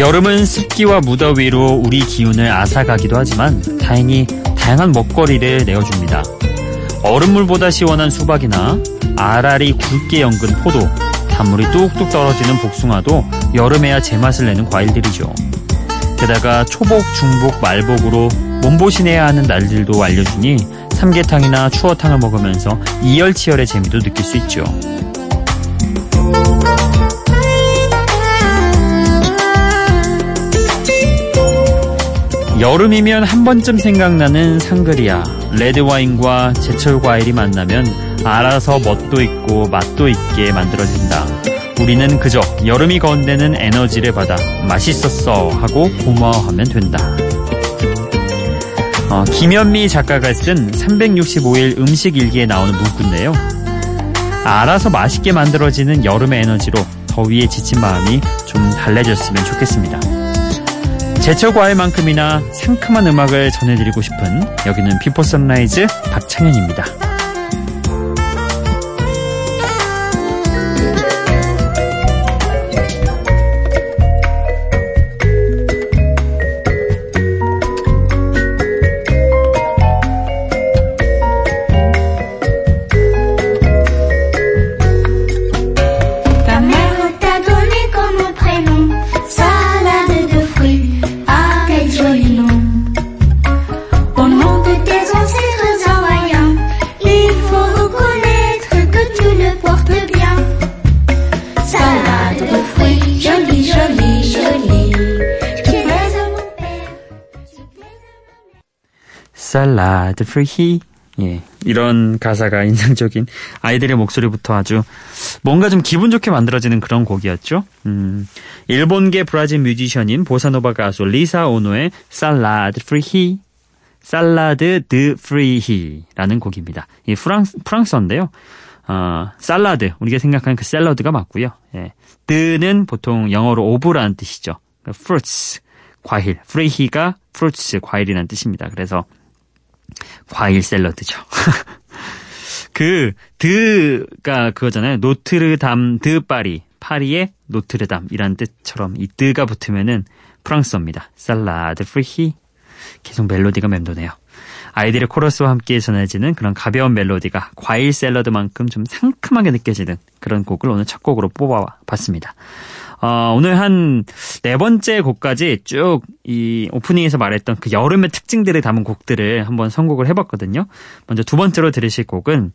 여름은 습기와 무더위로 우리 기운을 앗아가기도 하지만 다행히 다양한 먹거리를 내어줍니다. 얼음물보다 시원한 수박이나 알알이 굵게 연근 포도, 단물이 뚝뚝 떨어지는 복숭아도 여름에야 제맛을 내는 과일들이죠. 게다가 초복, 중복, 말복으로 몸보신해야 하는 날들도 알려주니 삼계탕이나 추어탕을 먹으면서 이열치열의 재미도 느낄 수 있죠. 여름이면 한 번쯤 생각나는 샹그리아, 레드와인과 제철 과일이 만나면 알아서 멋도 있고 맛도 있게 만들어진다. 우리는 그저 여름이 건네는 에너지를 받아 맛있었어 하고 고마워하면 된다. 김현미 작가가 쓴 365일 음식 일기에 나오는 문구인데요. 알아서 맛있게 만들어지는 여름의 에너지로 더위에 지친 마음이 좀 달래졌으면 좋겠습니다. 제철 과일만큼이나 상큼한 음악을 전해드리고 싶은 여기는 비포 선라이즈 박창현입니다. 살라드 프리, 예, 이런 가사가 인상적인 아이들의 목소리부터 아주 뭔가 좀 기분 좋게 만들어지는 그런 곡이었죠. 일본계 브라질 뮤지션인 보사노바 가수 리사 오노의 살라드 프리, 살라드 드 프리히라는 곡입니다. 이 프랑스어인데요. 살라드, 우리가 생각하는 그 샐러드가 맞고요. 예, 드는 보통 영어로 오브라는 뜻이죠. 그러니까 fruits, 과일, 프리히가 fruits, 과일이라는 뜻입니다. 그래서 과일 샐러드죠. 그 드가 그거잖아요. 노트르담 드 파리, 파리의 노트르담이란 뜻처럼 이 드가 붙으면은 프랑스어입니다. 살라드 프리히. 계속 멜로디가 맴도네요. 아이들의 코러스와 함께 전해지는 그런 가벼운 멜로디가 과일 샐러드만큼 좀 상큼하게 느껴지는 그런 곡을 오늘 첫 곡으로 뽑아봤습니다. 오늘 한 네 번째 곡까지 쭉 이 오프닝에서 말했던 그 여름의 특징들을 담은 곡들을 한번 선곡을 해봤거든요. 먼저 두 번째로 들으실 곡은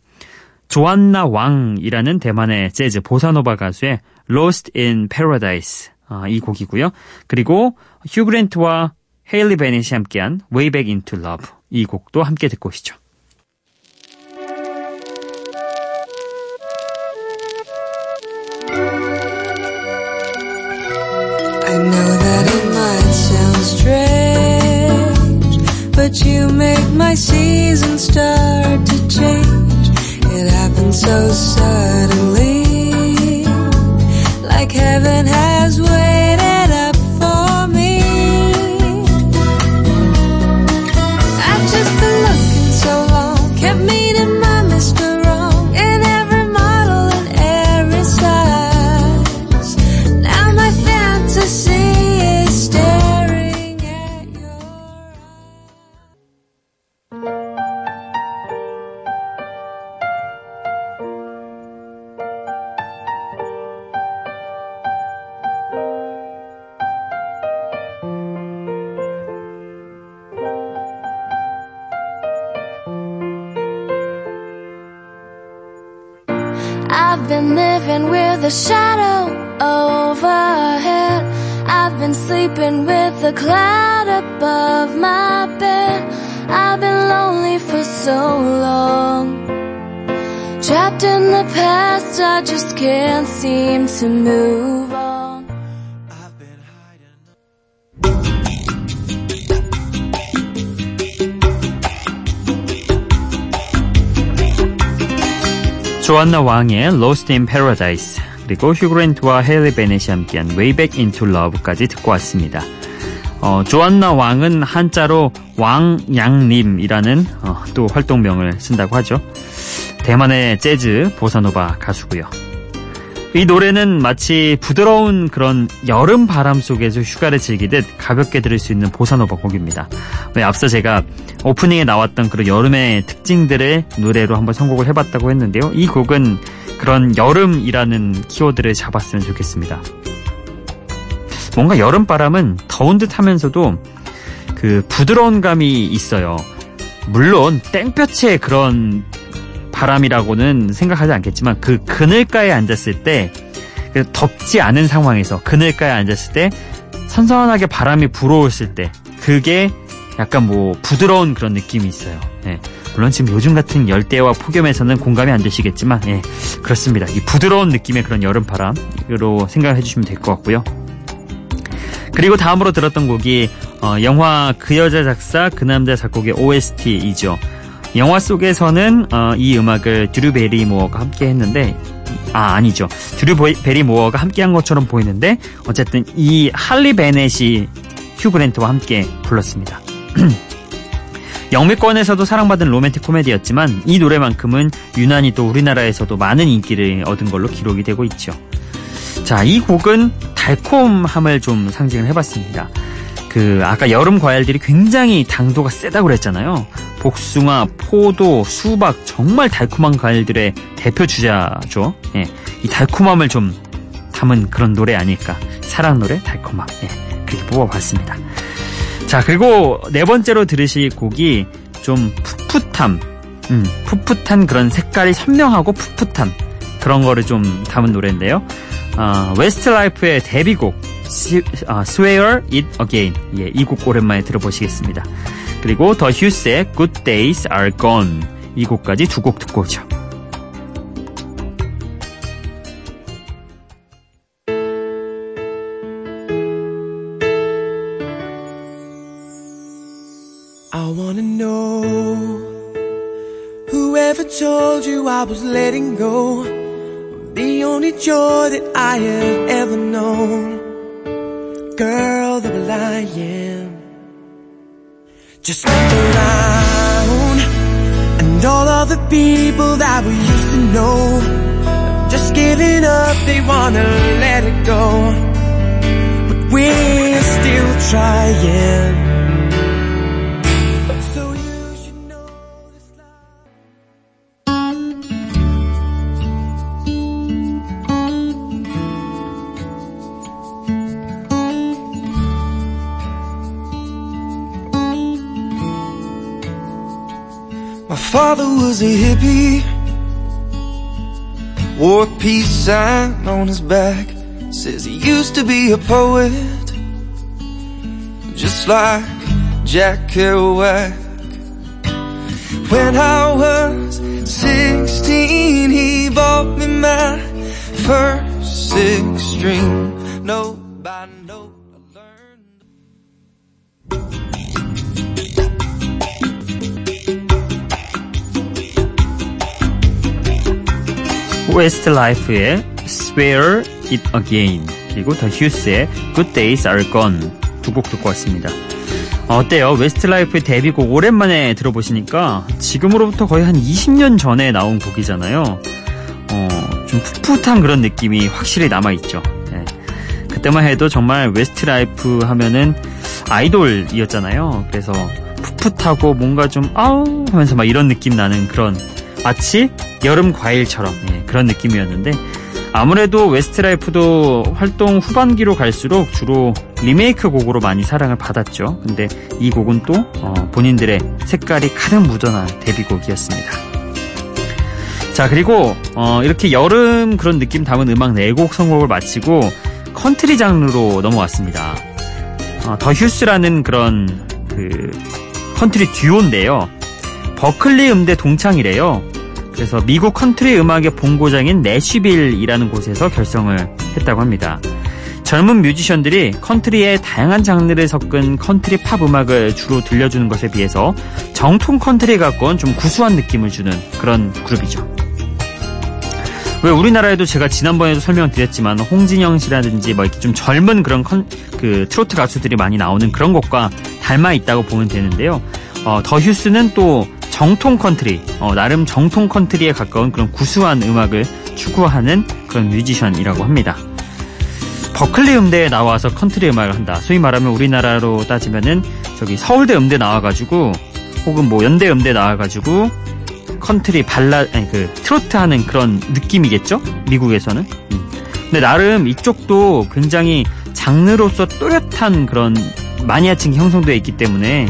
조안나 왕이라는 대만의 재즈 보사노바 가수의 Lost in Paradise, 이 곡이고요. 그리고 휴그랜트와 헤일리 베넷이 함께한 Way Back into Love, 이 곡도 함께 듣고 오시죠. I know that it might sound strange, but you make my season start to change. It happens so suddenly, like heaven has waited up for me. I just been looking so long, kept meaning my Mr. Wrong in every model and every size. Now my fantasy. I've been living with a shadow overhead. I've been sleeping with a cloud above my bed. I've been lonely for so long, trapped in the past. I just can't seem to move on. I've been 조안나 왕의 Lost in Paradise, 그리고 휴그랜트와 헤일리 베넷이 함께한 Way Back into Love까지 듣고 왔습니다. 조안나 왕은 한자로 왕양림이라는 또 활동명을 쓴다고 하죠. 대만의 재즈 보사노바 가수고요. 이 노래는 마치 부드러운 그런 여름 바람 속에서 휴가를 즐기듯 가볍게 들을 수 있는 보사노바 곡입니다. 앞서 제가 오프닝에 나왔던 그런 여름의 특징들을 노래로 한번 선곡을 해봤다고 했는데요. 이 곡은 그런 여름이라는 키워드를 잡았으면 좋겠습니다. 뭔가 여름바람은 더운 듯 하면서도 그 부드러운 감이 있어요. 물론 땡볕의 그런 바람이라고는 생각하지 않겠지만 그 그늘가에 앉았을 때 덥지 않은 상황에서 그늘가에 앉았을 때 선선하게 바람이 불어오실 때 그게 약간 뭐 부드러운 그런 느낌이 있어요. 예. 물론 지금 요즘 같은 열대와 폭염에서는 공감이 안 되시겠지만 예. 그렇습니다. 이 부드러운 느낌의 그런 여름바람으로 생각해 주시면 될 것 같고요. 그리고 다음으로 들었던 곡이 영화 그 여자 작사 그 남자 작곡의 OST이죠. 영화 속에서는 이 음악을 드류 베리모어가 함께 했는데 아니죠. 드류 베리모어가 함께 한 것처럼 보이는데 어쨌든 이 할리 베넷이 휴 그랜트와 함께 불렀습니다. 영미권에서도 사랑받은 로맨틱 코미디였지만 이 노래만큼은 유난히 또 우리나라에서도 많은 인기를 얻은 걸로 기록이 되고 있죠. 자, 이 곡은 달콤함을 좀 상징을 해봤습니다. 아까 여름 과일들이 굉장히 당도가 세다고 그랬잖아요. 복숭아, 포도, 수박 정말 달콤한 과일들의 대표 주자죠. 예, 이 달콤함을 좀 담은 그런 노래 아닐까. 사랑 노래 달콤함. 예, 그렇게 뽑아봤습니다. 자, 그리고 네 번째로 들으실 곡이 좀 풋풋한 그런 색깔이 선명하고 풋풋한 그런 거를 좀 담은 노래인데요. 웨스트라이프의 데뷔곡. Swear It Again. 예, 이 곡 오랜만에 들어보시겠습니다. 그리고 더 휴스의 Good Days Are Gone. 이 곡까지 두 곡 듣고 오죠. I wanna know whoever told you I was letting go the only joy that I have ever known Girl, the lion Just look around And all of the people that we used to know Just giving up, they wanna let it go But we're still trying So you should know this life My father was a hippie Wore a peace sign on his back Says he used to be a poet Just like Jack Kerouac When I was 16 He bought me my first six-string Note by note I learned 웨스트라이프의 Swear It Again 그리고 더 휴스의 Good Days Are Gone 두 곡 듣고 왔습니다. 어때요? 웨스트라이프의 데뷔곡 오랜만에 들어보시니까 지금으로부터 거의 한 20년 전에 나온 곡이잖아요. 좀 풋풋한 그런 느낌이 확실히 남아있죠. 네. 그때만 해도 정말 웨스트라이프 하면은 아이돌이었잖아요. 그래서 풋풋하고 뭔가 좀 아우 하면서 막 이런 느낌 나는 그런 마치 여름 과일처럼 예, 그런 느낌이었는데 아무래도 웨스트라이프도 활동 후반기로 갈수록 주로 리메이크 곡으로 많이 사랑을 받았죠. 근데 이 곡은 또 본인들의 색깔이 가득 묻어난 데뷔곡이었습니다. 자 그리고 이렇게 여름 그런 느낌 담은 음악 4곡 선곡을 마치고 컨트리 장르로 넘어왔습니다. 더 휴스라는 그런 그 컨트리 듀오인데요. 버클리 음대 동창이래요. 그래서 미국 컨트리 음악의 본고장인 내쉬빌이라는 곳에서 결성을 했다고 합니다. 젊은 뮤지션들이 컨트리의 다양한 장르를 섞은 컨트리 팝 음악을 주로 들려주는 것에 비해서 정통 컨트리 갖고는 좀 구수한 느낌을 주는 그런 그룹이죠. 왜 우리나라에도 제가 지난번에도 설명드렸지만 홍진영 씨라든지 뭐 이렇게 좀 젊은 그런 그 트로트 가수들이 많이 나오는 그런 것과 닮아 있다고 보면 되는데요. 더 휴스는 또 정통 컨트리, 나름 정통 컨트리에 가까운 그런 구수한 음악을 추구하는 그런 뮤지션이라고 합니다. 버클리 음대에 나와서 컨트리 음악을 한다. 소위 말하면 우리나라로 따지면은 저기 서울대 음대 나와가지고 혹은 뭐 연대 음대 나와가지고 컨트리 트로트 하는 그런 느낌이겠죠? 미국에서는. 근데 나름 이쪽도 굉장히 장르로서 또렷한 그런 마니아층이 형성되어 있기 때문에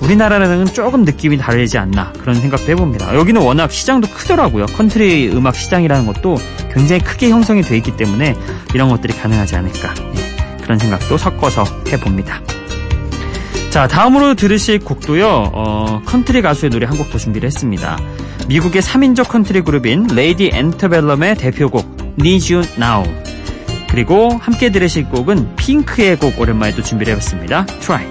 우리나라랑은 조금 느낌이 다르지 않나 그런 생각도 해봅니다. 여기는 워낙 시장도 크더라고요. 컨트리 음악 시장이라는 것도 굉장히 크게 형성이 되어 있기 때문에 이런 것들이 가능하지 않을까, 그런 생각도 섞어서 해봅니다. 자, 다음으로 들으실 곡도요, 컨트리 가수의 노래 한 곡 더 준비를 했습니다. 미국의 3인조 컨트리 그룹인 레이디 엔터벨럼의 대표곡 Need You Now, 그리고 함께 들으실 곡은 핑크의 곡 오랜만에 또 준비를 해봤습니다. Try.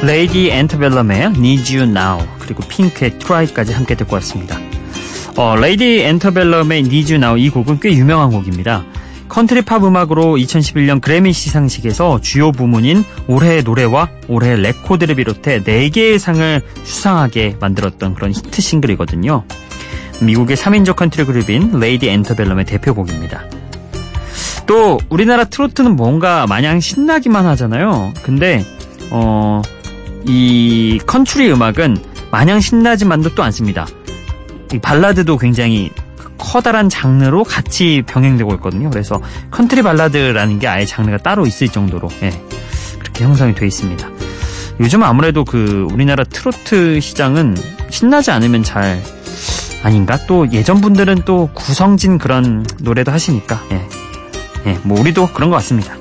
레이디 엔터벨럼의 Need You Now, 그리고 핑크의 Try까지 함께 듣고 왔습니다. 레이디 엔터벨럼의 Need You Now, 이 곡은 꽤 유명한 곡입니다. 컨트리 팝 음악으로 2011년 그래미 시상식에서 주요 부문인 올해의 노래와 올해의 레코드를 비롯해 4개의 상을 수상하게 만들었던 그런 히트 싱글이거든요. 미국의 3인조 컨트리 그룹인 레이디 엔터벨럼의 대표곡입니다. 또 우리나라 트로트는 뭔가 마냥 신나기만 하잖아요. 근데 이 컨트리 음악은 마냥 신나지만도 또 않습니다. 이 발라드도 굉장히 커다란 장르로 같이 병행되고 있거든요. 그래서 컨트리 발라드라는 게 아예 장르가 따로 있을 정도로, 그렇게 형성이 돼 있습니다. 요즘 아무래도 우리나라 트로트 시장은 신나지 않으면 잘 아닌가? 또 예전 분들은 또 구성진 그런 노래도 하시니까, 뭐 우리도 그런 것 같습니다.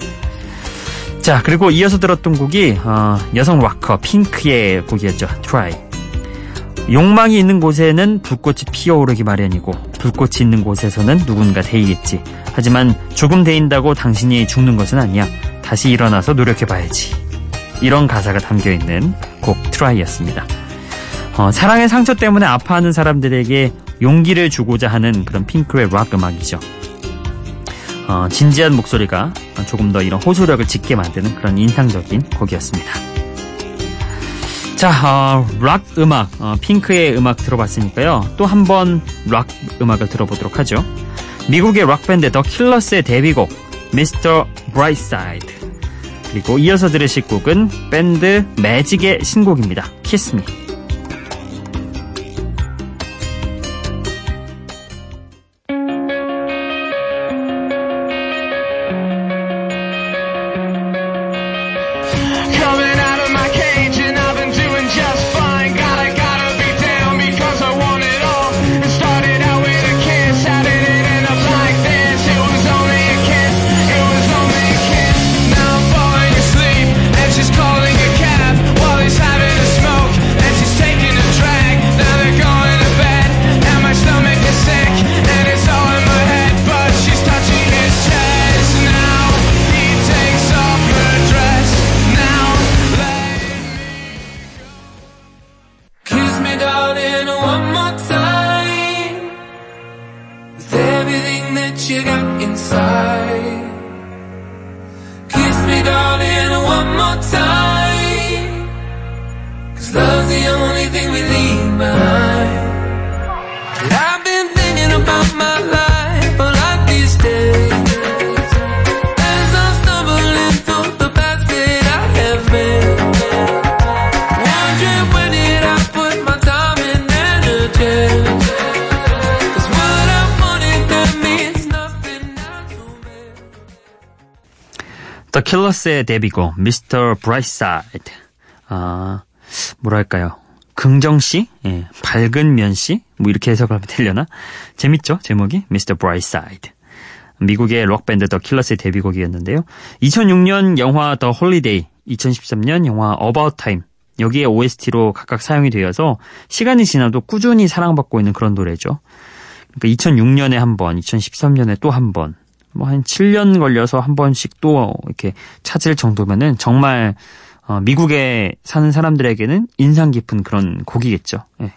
자, 그리고 이어서 들었던 곡이 여성 락커 핑크의 곡이었죠. Try. 욕망이 있는 곳에는 불꽃이 피어오르기 마련이고 불꽃이 있는 곳에서는 누군가 데이겠지. 하지만 조금 데인다고 당신이 죽는 것은 아니야. 다시 일어나서 노력해봐야지. 이런 가사가 담겨있는 곡 Try였습니다. 사랑의 상처 때문에 아파하는 사람들에게 용기를 주고자 하는 그런 핑크의 락 음악이죠. 진지한 목소리가 조금 더 이런 호소력을 짙게 만드는 그런 인상적인 곡이었습니다. 자, 락 음악, 핑크의 음악 들어봤으니까요. 또 한 번 락 음악을 들어보도록 하죠. 미국의 락밴드 더 킬러스의 데뷔곡 미스터 브라이트사이드, 그리고 이어서 들으실 곡은 밴드 매직의 신곡입니다. 키스 미. inside. Kiss me, darling, one more time. 'Cause love's the only thing we leave behind. And I've been thinking about my life a lot these days. 더 킬러스의 데뷔곡 미스터 브라이트사이드. 뭐랄까요, 긍정씨, 예, 밝은 면씨, 뭐 이렇게 해석하면 되려나? 재밌죠 제목이. 미스터 브라이트사이드, 미국의 록밴드 더 킬러스의 데뷔곡이었는데요. 2006년 영화 더 홀리데이, 2013년 영화 어바웃 타임, 여기에 OST로 각각 사용이 되어서 시간이 지나도 꾸준히 사랑받고 있는 그런 노래죠. 그러니까 2006년에 한 번, 2013년에 또 한 번, 뭐 한 7년 걸려서 한 번씩 또 이렇게 찾을 정도면은 정말 미국에 사는 사람들에게는 인상 깊은 그런 곡이겠죠. 예.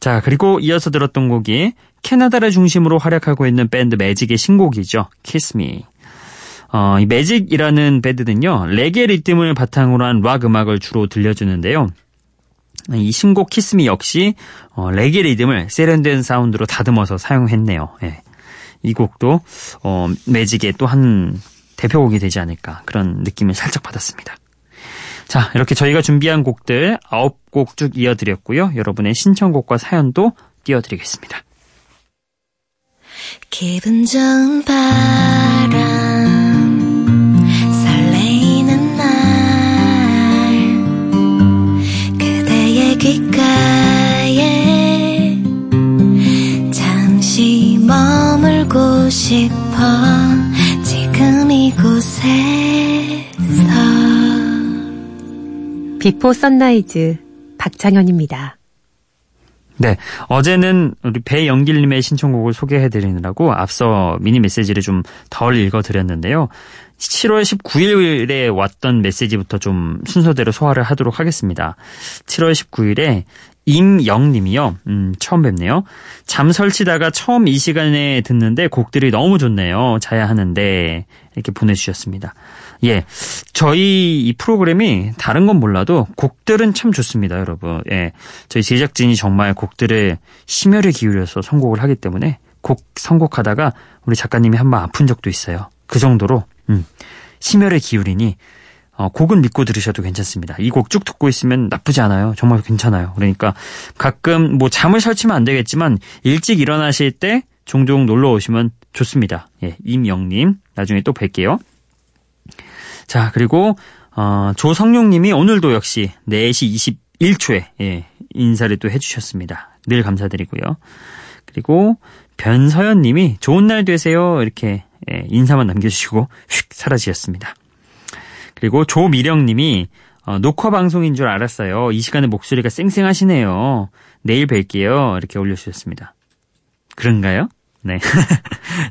자, 그리고 이어서 들었던 곡이 캐나다를 중심으로 활약하고 있는 밴드 매직의 신곡이죠. Kiss Me. 이 매직이라는 밴드는요, 레게 리듬을 바탕으로 한 락 음악을 주로 들려주는데요. 이 신곡 Kiss Me 역시 레게 리듬을 세련된 사운드로 다듬어서 사용했네요. 예. 이 곡도 매직의 또 한 대표곡이 되지 않을까, 그런 느낌을 살짝 받았습니다. 자, 이렇게 저희가 준비한 곡들 9곡 쭉 이어드렸고요. 여러분의 신청곡과 사연도 띄워드리겠습니다. 기분 좋은 바람, 설레이는 날, 그대의 귓가에 머물고 싶어. 지금 이곳에서 비포 선라이즈 박창현입니다. 네, 어제는 우리 배영길님의 신청곡을 소개해드리느라고 앞서 미니 메시지를 좀 덜 읽어드렸는데요. 7월 19일에 왔던 메시지부터 좀 순서대로 소화를 하도록 하겠습니다. 7월 19일에 임영 님이요. 처음 뵙네요. 잠 설치다가 처음 이 시간에 듣는데 곡들이 너무 좋네요. 자야 하는데. 이렇게 보내주셨습니다. 예. 저희 이 프로그램이 다른 건 몰라도 곡들은 참 좋습니다, 여러분. 예. 저희 제작진이 정말 곡들을 심혈을 기울여서 선곡을 하기 때문에 곡 선곡하다가 우리 작가님이 한번 아픈 적도 있어요. 그 정도로, 심혈을 기울이니, 곡은 믿고 들으셔도 괜찮습니다. 이 곡 쭉 듣고 있으면 나쁘지 않아요. 정말 괜찮아요. 그러니까 가끔 뭐 잠을 설치면 안 되겠지만 일찍 일어나실 때 종종 놀러 오시면 좋습니다. 예, 임영님 나중에 또 뵐게요. 자, 그리고 조성룡님이 오늘도 역시 4시 21초에 예, 인사를 또 해주셨습니다. 늘 감사드리고요. 그리고 변서연님이 좋은 날 되세요 이렇게 예, 인사만 남겨주시고 휙 사라지셨습니다. 그리고 조미령님이 녹화 방송인 줄 알았어요. 이 시간에 목소리가 쌩쌩하시네요. 내일 뵐게요. 이렇게 올려주셨습니다. 그런가요? 네.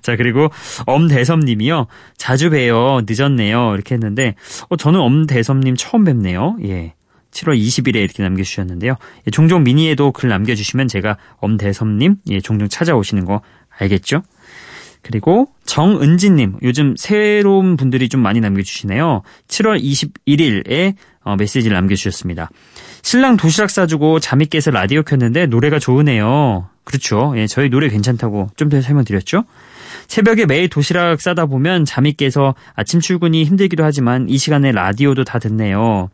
자, 그리고 엄대섭님이요. 자주 봬요. 늦었네요. 이렇게 했는데 저는 엄대섭님 처음 뵙네요. 예, 7월 20일에 이렇게 남겨주셨는데요. 예, 종종 미니에도 글 남겨주시면 제가 엄대섭님 예, 종종 찾아오시는 거 알겠죠? 그리고 정은지님, 요즘 새로운 분들이 좀 많이 남겨주시네요. 7월 21일에 메시지를 남겨주셨습니다. 신랑 도시락 싸주고 잠이 깨서 라디오 켰는데 노래가 좋으네요. 그렇죠. 예, 저희 노래 괜찮다고 좀 전에 설명드렸죠. 새벽에 매일 도시락 싸다 보면 잠이 깨서 아침 출근이 힘들기도 하지만 이 시간에 라디오도 다 듣네요.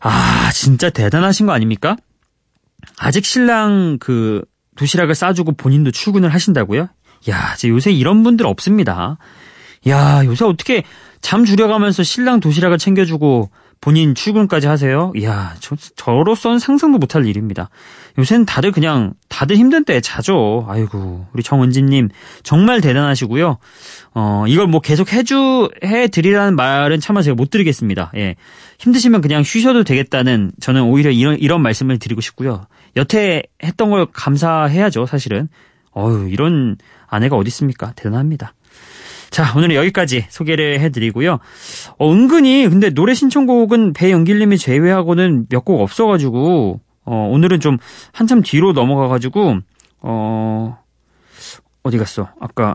아, 진짜 대단하신 거 아닙니까? 아직 신랑 그 도시락을 싸주고 본인도 출근을 하신다고요? 야, 요새 이런 분들 없습니다. 야, 요새 어떻게 잠 줄여가면서 신랑 도시락을 챙겨주고 본인 출근까지 하세요? 야, 저로서는 상상도 못할 일입니다. 요새는 다들 그냥 다들 힘든 때 자죠. 아이고, 우리 정은지님 정말 대단하시고요. 이걸 뭐 계속 해드리라는 말은 차마 제가 못 드리겠습니다. 예, 힘드시면 그냥 쉬셔도 되겠다는, 저는 오히려 이런 말씀을 드리고 싶고요. 여태 했던 걸 감사해야죠, 사실은. 어휴, 이런 아내가 어디 있습니까? 대단합니다. 자, 오늘은 여기까지 소개를 해드리고요. 은근히 근데 노래 신청곡은 배영길님이 제외하고는 몇 곡 없어가지고 오늘은 좀 한참 뒤로 넘어가가지고 어디 갔어? 아까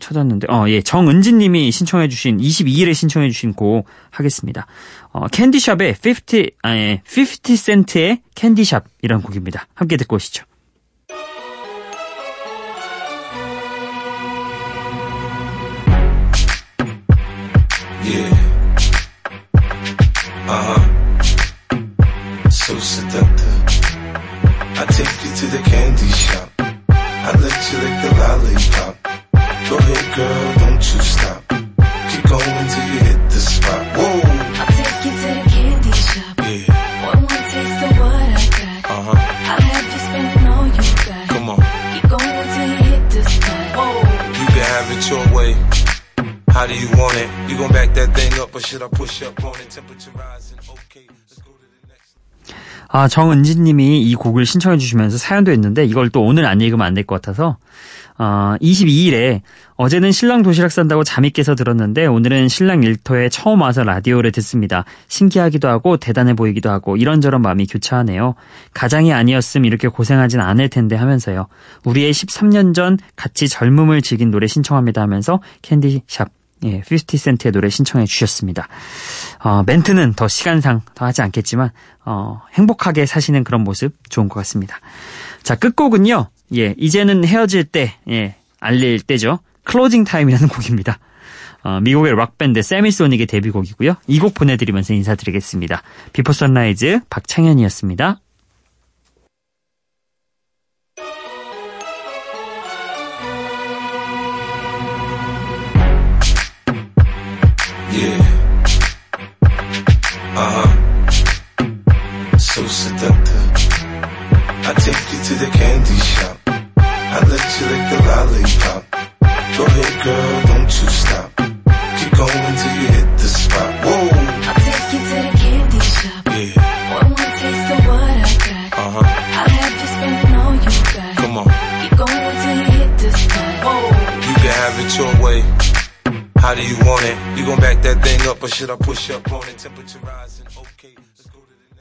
찾았는데, 예, 정은지 님이 신청해주신, 22일에 신청해주신 곡 하겠습니다. 캔디샵의 50센트의 캔디샵이라는 곡입니다. 함께 듣고 오시죠. Yeah. Uh-huh. So seductive. I take you to the candy shop. I let you lick the lollipop. Go ahead, girl, don't you stop. Keep going till you hit the spot. Whoa. I'll take you to the candy shop. Yeah. One more taste of what I got. Uh-huh. I'll have you spending all you got. Come on. Keep going till you hit the spot. Whoa. You can have it your way. How do you want it? You gon' back that thing up or should I push up on it? Temperature rising. Okay. Let's go to the next. 아, 정은지 님이 이 곡을 신청해 주시면서 사연도 했는데 이걸 또 오늘 안 읽으면 안 될 것 같아서 22일에 어제는 신랑 도시락 싼다고 잠이 깨서 들었는데 오늘은 신랑 일터에 처음 와서 라디오를 듣습니다. 신기하기도 하고 대단해 보이기도 하고 이런저런 마음이 교차하네요. 가장이 아니었음 이렇게 고생하진 않을 텐데 하면서요. 우리의 13년 전 같이 젊음을 즐긴 노래 신청합니다 하면서 캔디샵 50센트의 노래 신청해 주셨습니다. 멘트는 더 시간상 더 하지 않겠지만 행복하게 사시는 그런 모습 좋은 것 같습니다. 자, 끝곡은요. 예, 이제는 헤어질 때, 예, 알릴 때죠. 클로징 타임이라는 곡입니다. 미국의 락밴드 세미소닉의 데뷔곡이고요. 이 곡 보내드리면서 인사드리겠습니다. 비포 선라이즈 박창현이었습니다. So seductive. I take you to the candy shop. I let you lick the lollipop. Go ahead, girl, don't you stop. Keep going till you hit the spot. Whoa. I'll take you to the candy shop. Yeah. One more taste of what I got. Uh-huh. I'll have you spending all you got. Come on. Keep going till you hit the spot. Whoa. You can have it your way. How do you want it? You gon' back that thing up or should I push up on it? Temperature rising, okay.